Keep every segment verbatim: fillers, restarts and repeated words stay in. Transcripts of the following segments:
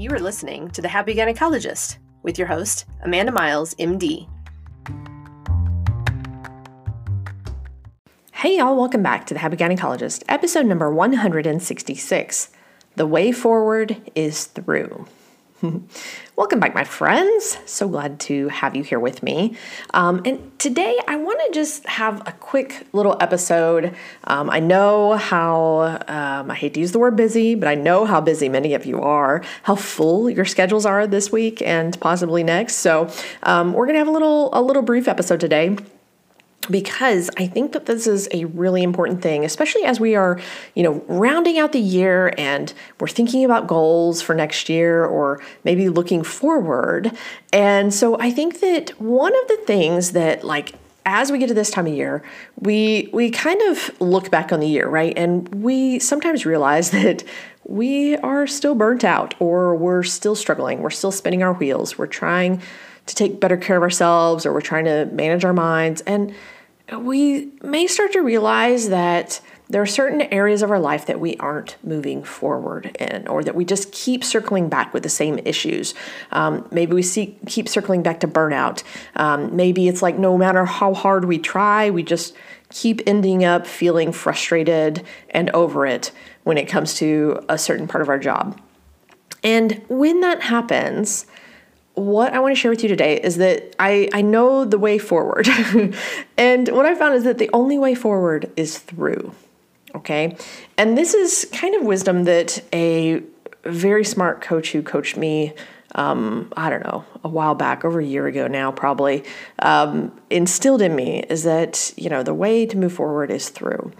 You are listening to The Happy Gynecologist with your host, Amanda Miles, M D. Hey y'all, welcome back to The Happy Gynecologist, episode number one hundred sixty-six. The way forward is through. Welcome back, my friends. So glad to have you here with me. Um, and today I want to just have a quick little episode. Um, I know how, um, I hate to use the word busy, but I know how busy many of you are, how full your schedules are this week and possibly next. So um, we're going to have a little, a little brief episode today, because I think that this is a really important thing, especially as we are, you know, rounding out the year and we're thinking about goals for next year or maybe looking forward. And so I think that one of the things that, like, as we get to this time of year, we we kind of look back on the year, right? And we sometimes realize that we are still burnt out, or we're still struggling, we're still spinning our wheels, we're trying to take better care of ourselves, or we're trying to manage our minds. And we may start to realize that there are certain areas of our life that we aren't moving forward in, or that we just keep circling back with the same issues. Um, maybe we see, keep circling back to burnout. Um, maybe it's like, no matter how hard we try, we just keep ending up feeling frustrated and over it when it comes to a certain part of our job. And when that happens, what I want to share with you today is that I, I know the way forward. And what I found is that the only way forward is through. Okay. And this is kind of wisdom that a very smart coach who coached me, um, I don't know, a while back, over a year ago now, probably, um, instilled in me, is that, you know, the way to move forward is through.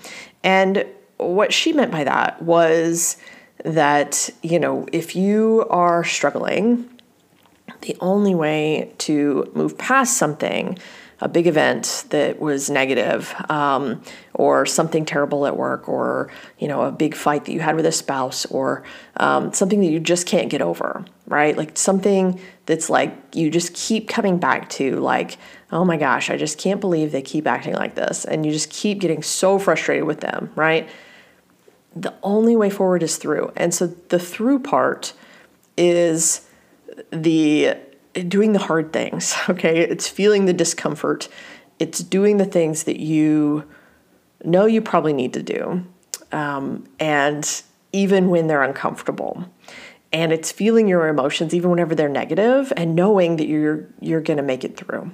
And what she meant by that was that, you know, if you are struggling, the only way to move past something, a big event that was negative, um, or something terrible at work, or, you know, a big fight that you had with a spouse, or um, something that you just can't get over, right? Like something that's like, you just keep coming back to, like, oh my gosh, I just can't believe they keep acting like this. And you just keep getting so frustrated with them, right? The only way forward is through. And so the through part is the doing the hard things, okay? It's feeling the discomfort. It's doing the things that you know you probably need to do, um, and even when they're uncomfortable. And it's feeling your emotions, even whenever they're negative, and knowing that you're you're going to make it through.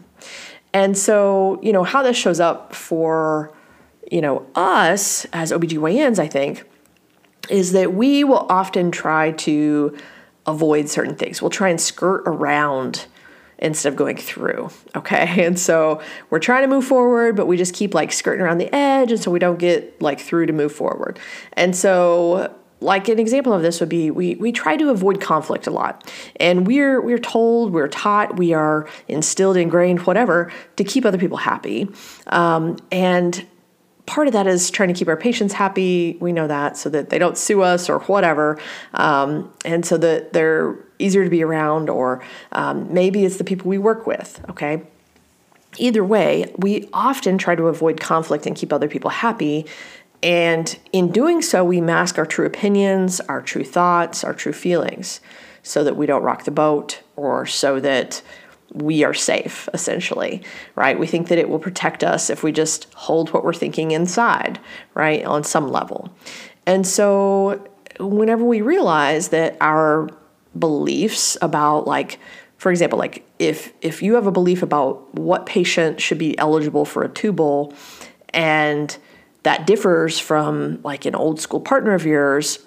And so, you know, how this shows up for, you know, us as O B G Y Ns, I think, is that we will often try to avoid certain things. We'll try and skirt around instead of going through. Okay. And so we're trying to move forward, but we just keep like skirting around the edge. And so we don't get like through to move forward. And so, like, an example of this would be, we, we try to avoid conflict a lot, and we're, we're told, we're taught, we are instilled, ingrained, whatever, to keep other people happy. Um, and part of that is trying to keep our patients happy. We know that, so that they don't sue us or whatever. Um, and so that they're easier to be around, or um, maybe it's the people we work with. Okay. Either way, we often try to avoid conflict and keep other people happy. And in doing so, we mask our true opinions, our true thoughts, our true feelings, so that we don't rock the boat, or so that we are safe, essentially, right? We think that it will protect us if we just hold what we're thinking inside, right, on some level. And so whenever we realize that our beliefs about, like, for example, like if if you have a belief about what patient should be eligible for a tubal, and that differs from, like, an old school partner of yours,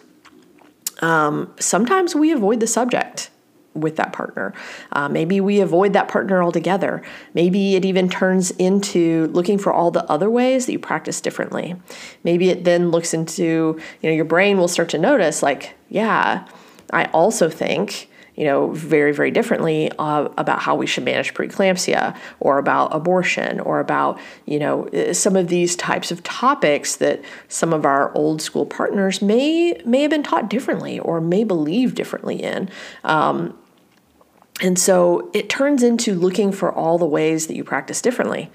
um, sometimes we avoid the subject with that partner. Uh, maybe we avoid that partner altogether. Maybe it even turns into looking for all the other ways that you practice differently. Maybe it then looks into, you know, your brain will start to notice, like, yeah, I also think, you know, very, very differently uh, about how we should manage preeclampsia, or about abortion, or about, you know, some of these types of topics that some of our old school partners may may have been taught differently, or may believe differently in. Um, and so it turns into looking for all the ways that you practice differently,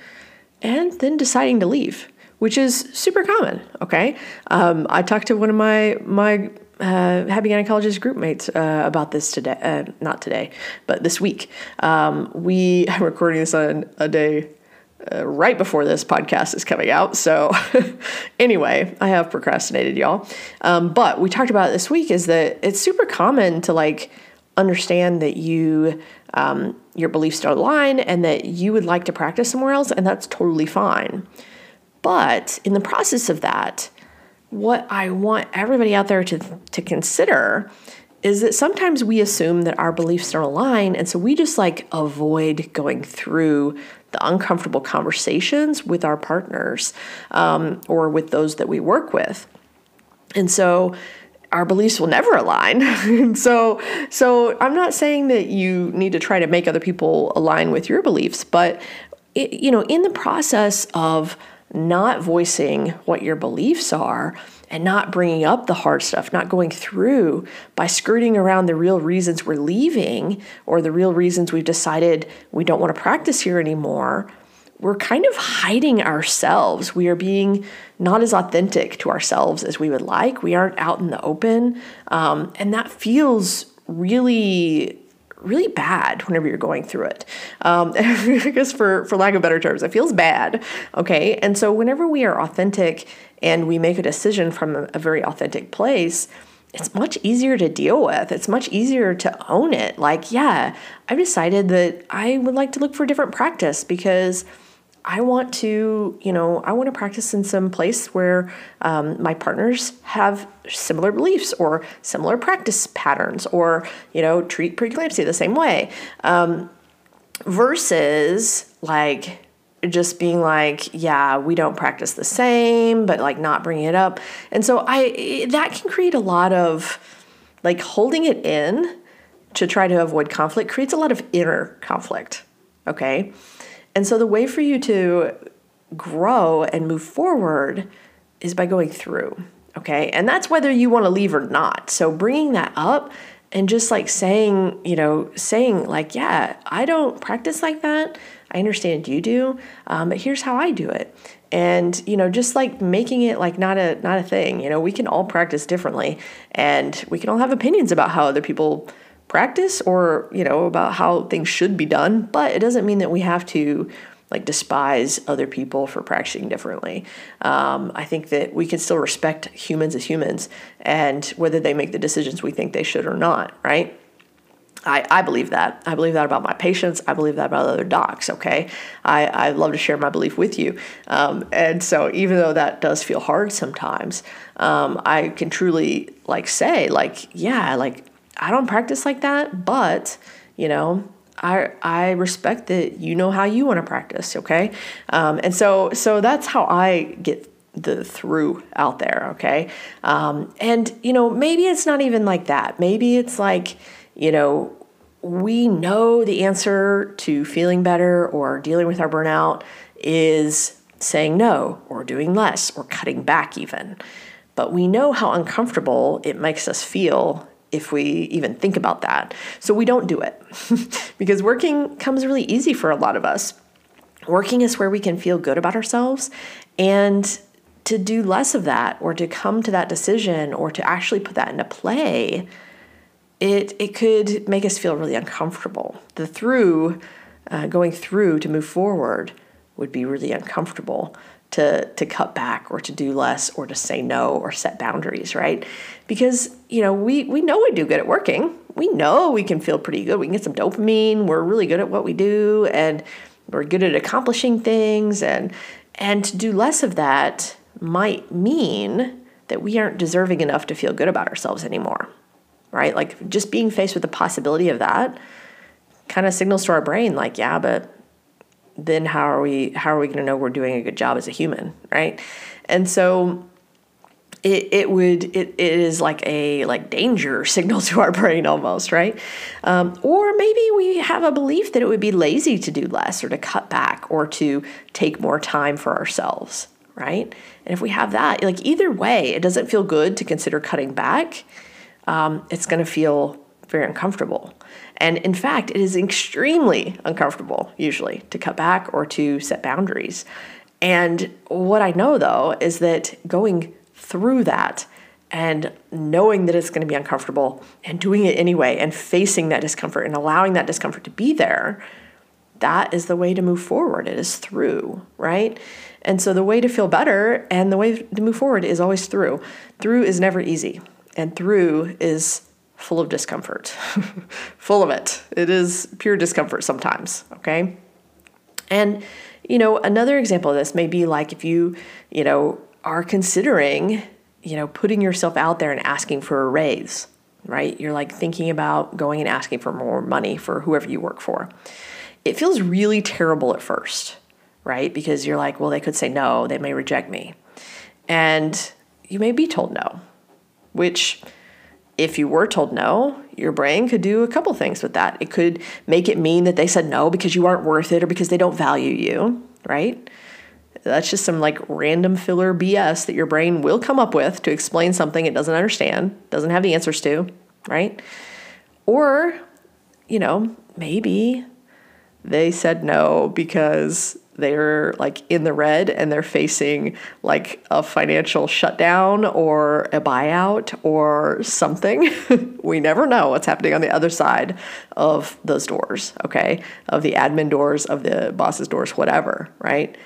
and then deciding to leave, which is super common. Okay, um, I talked to one of my my uh, happy gynecologist group mates uh, about this today, uh, not today, but this week. Um, we are recording this on a day uh, right before this podcast is coming out. So anyway, I have procrastinated, y'all. Um, but we talked about this week is that it's super common to like understand that you, um, your beliefs are aligned and that you would like to practice somewhere else. And that's totally fine. But in the process of that, what I want everybody out there to, to consider is that sometimes we assume that our beliefs don't align. And so we just like avoid going through the uncomfortable conversations with our partners um, or with those that we work with. And so our beliefs will never align. And so, so I'm not saying that you need to try to make other people align with your beliefs, but it, you know, in the process of not voicing what your beliefs are and not bringing up the hard stuff, not going through by skirting around the real reasons we're leaving or the real reasons we've decided we don't want to practice here anymore, we're kind of hiding ourselves. We are being not as authentic to ourselves as we would like. We aren't out in the open. Um, and that feels really really bad whenever you're going through it. Um, I guess for, for lack of better terms, it feels bad. Okay. And so whenever we are authentic and we make a decision from a, a very authentic place, it's much easier to deal with. It's much easier to own it. Like, yeah, I've decided that I would like to look for a different practice because I want to, you know, I want to practice in some place where um, my partners have similar beliefs or similar practice patterns or, you know, treat preeclampsia the same way. Um, versus like just being like, yeah, we don't practice the same, but like not bringing it up. And so I, that can create a lot of like holding it in to try to avoid conflict creates a lot of inner conflict. Okay. And so the way for you to grow and move forward is by going through, okay? And that's whether you want to leave or not. So bringing that up and just like saying, you know, saying like, yeah, I don't practice like that. I understand you do, um, but here's how I do it. And, you know, just like making it like not a not a thing. You know, we can all practice differently and we can all have opinions about how other people practice or, you know, about how things should be done, but it doesn't mean that we have to like despise other people for practicing differently. Um, I think that we can still respect humans as humans and whether they make the decisions we think they should or not, right? I, I believe that. I believe that about my patients. I believe that about other docs, okay? I, I love to share my belief with you. Um, and so even though that does feel hard sometimes, um, I can truly like say like, yeah, like, I don't practice like that, but, you know, I I respect that you know how you want to practice, okay? Um, and so so that's how I get the through out there, okay? Um, and, you know, maybe it's not even like that. Maybe it's like, you know, we know the answer to feeling better or dealing with our burnout is saying no or doing less or cutting back even. But we know how uncomfortable it makes us feel if we even think about that. So we don't do it because working comes really easy for a lot of us. Working is where we can feel good about ourselves, and to do less of that or to come to that decision or to actually put that into play, it it could make us feel really uncomfortable. The through, uh, going through to move forward would be really uncomfortable. To, to cut back or to do less or to say no or set boundaries, right? Because, you know, we, we know we do good at working. We know we can feel pretty good. We can get some dopamine. We're really good at what we do and we're good at accomplishing things. And, and to do less of that might mean that we aren't deserving enough to feel good about ourselves anymore, right? Like just being faced with the possibility of that kind of signals to our brain like, yeah, but then how are we, how are we going to know we're doing a good job as a human, right? And so it, it would, it, it is like a, like danger signal to our brain almost, right? Um, or maybe we have a belief that it would be lazy to do less or to cut back or to take more time for ourselves, right? And if we have that, like either way, it doesn't feel good to consider cutting back. Um, it's going to feel very uncomfortable. And in fact, it is extremely uncomfortable usually to cut back or to set boundaries. And what I know though, is that going through that and knowing that it's going to be uncomfortable and doing it anyway and facing that discomfort and allowing that discomfort to be there, that is the way to move forward. It is through, right? And so the way to feel better and the way to move forward is always through. Through is never easy, and through is full of discomfort, full of it. It is pure discomfort sometimes, okay? And, you know, another example of this may be like if you, you know, are considering, you know, putting yourself out there and asking for a raise, right? You're like thinking about going and asking for more money for whoever you work for. It feels really terrible at first, right? Because you're like, well, they could say no, they may reject me. And you may be told no, which if you were told no, your brain could do a couple things with that. It could make it mean that they said no because you aren't worth it or because they don't value you, right? That's just some like random filler B S that your brain will come up with to explain something it doesn't understand, doesn't have the answers to, right? Or, you know, maybe they said no because they're like in the red and they're facing like a financial shutdown or a buyout or something. We never know what's happening on the other side of those doors, okay? Of the admin doors, of the boss's doors, whatever, right?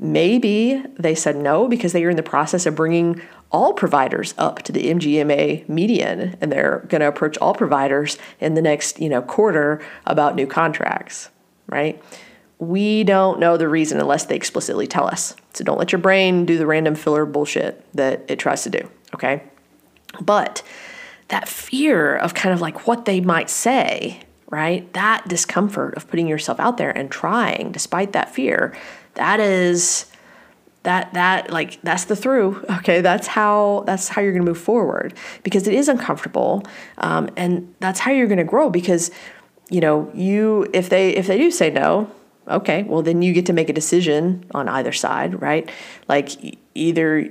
Maybe they said no because they are in the process of bringing all providers up to the M G M A median, and they're going to approach all providers in the next, you know, quarter about new contracts, right? We don't know the reason unless they explicitly tell us. So don't let your brain do the random filler bullshit that it tries to do, okay? But that fear of kind of like what they might say, right? That discomfort of putting yourself out there and trying despite that fear, that is that, that like, that's the through. Okay. That's how, that's how you're going to move forward because it is uncomfortable. Um, and that's how you're going to grow because, you know, you, if they, if they do say no, okay, well then you get to make a decision on either side, right? Like either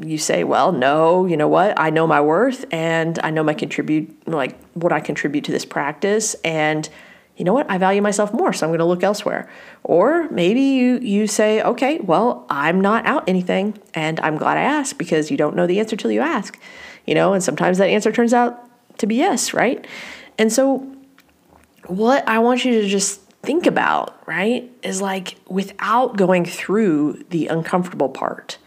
you say, well, no, you know what? I know my worth and I know my contribute, like what I contribute to this practice. And you know what? I value myself more, so I'm going to look elsewhere. Or maybe you you say, okay, well, I'm not out anything, and I'm glad I asked because you don't know the answer till you ask, you know. And sometimes that answer turns out to be yes, right? And so, what I want you to just think about, right, is like without going through the uncomfortable part.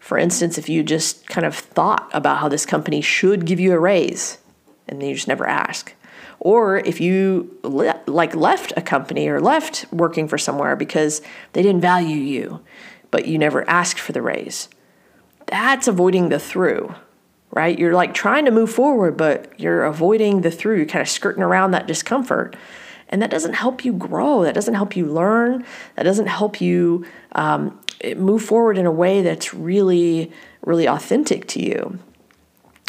For instance, if you just kind of thought about how this company should give you a raise, and then you just never ask. Or if you le- like left a company or left working for somewhere because they didn't value you, but you never asked for the raise, that's avoiding the through, right? You're like trying to move forward, but you're avoiding the through. You're kind of skirting around that discomfort. And that doesn't help you grow. That doesn't help you learn. That doesn't help you um, move forward in a way that's really, really authentic to you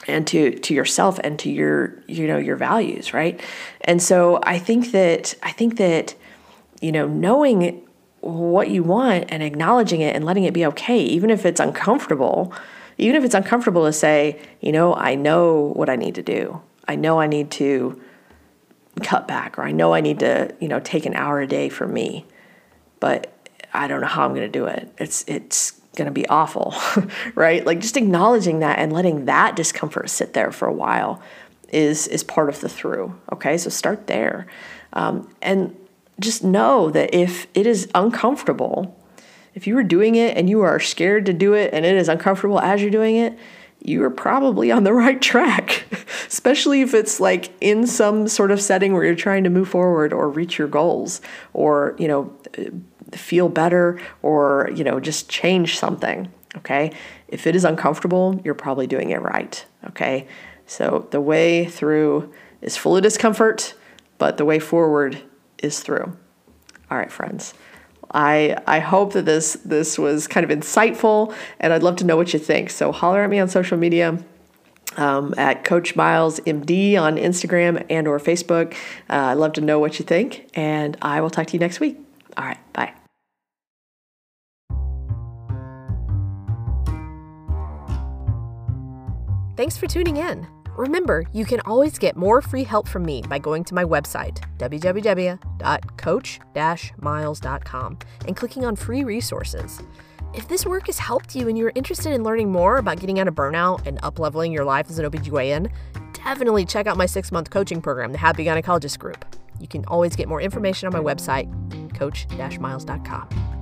and to, to yourself and to your, you know, your values. Right. And so I think that, I think that, you know, knowing what you want and acknowledging it and letting it be okay, even if it's uncomfortable, even if it's uncomfortable to say, you know, I know what I need to do. I know I need to cut back, or I know I need to, you know, take an hour a day for me, but I don't know how I'm going to do it. It's, it's, going to be awful, right? Like just acknowledging that and letting that discomfort sit there for a while is, is part of the through. Okay. So start there. Um, and just know that if it is uncomfortable, if you were doing it and you are scared to do it and it is uncomfortable as you're doing it, you are probably on the right track, especially if it's like in some sort of setting where you're trying to move forward or reach your goals or, you know, feel better or, you know, just change something. Okay. If it is uncomfortable, you're probably doing it right. Okay. So the way through is full of discomfort, but the way forward is through. All right, friends. I, I hope that this, this was kind of insightful and I'd love to know what you think. So holler at me on social media. Um, at Coach Miles M D on Instagram and or Facebook. Uh, I'd love to know what you think, and I will talk to you next week. All right, bye. Thanks for tuning in. Remember, you can always get more free help from me by going to my website, w w w dot coach dash miles dot com, and clicking on free resources. If this work has helped you and you're interested in learning more about getting out of burnout and up-leveling your life as an O B G Y N, definitely check out my six-month coaching program, the Happy Gynecologist Group. You can always get more information on my website, coach dash miles dot com.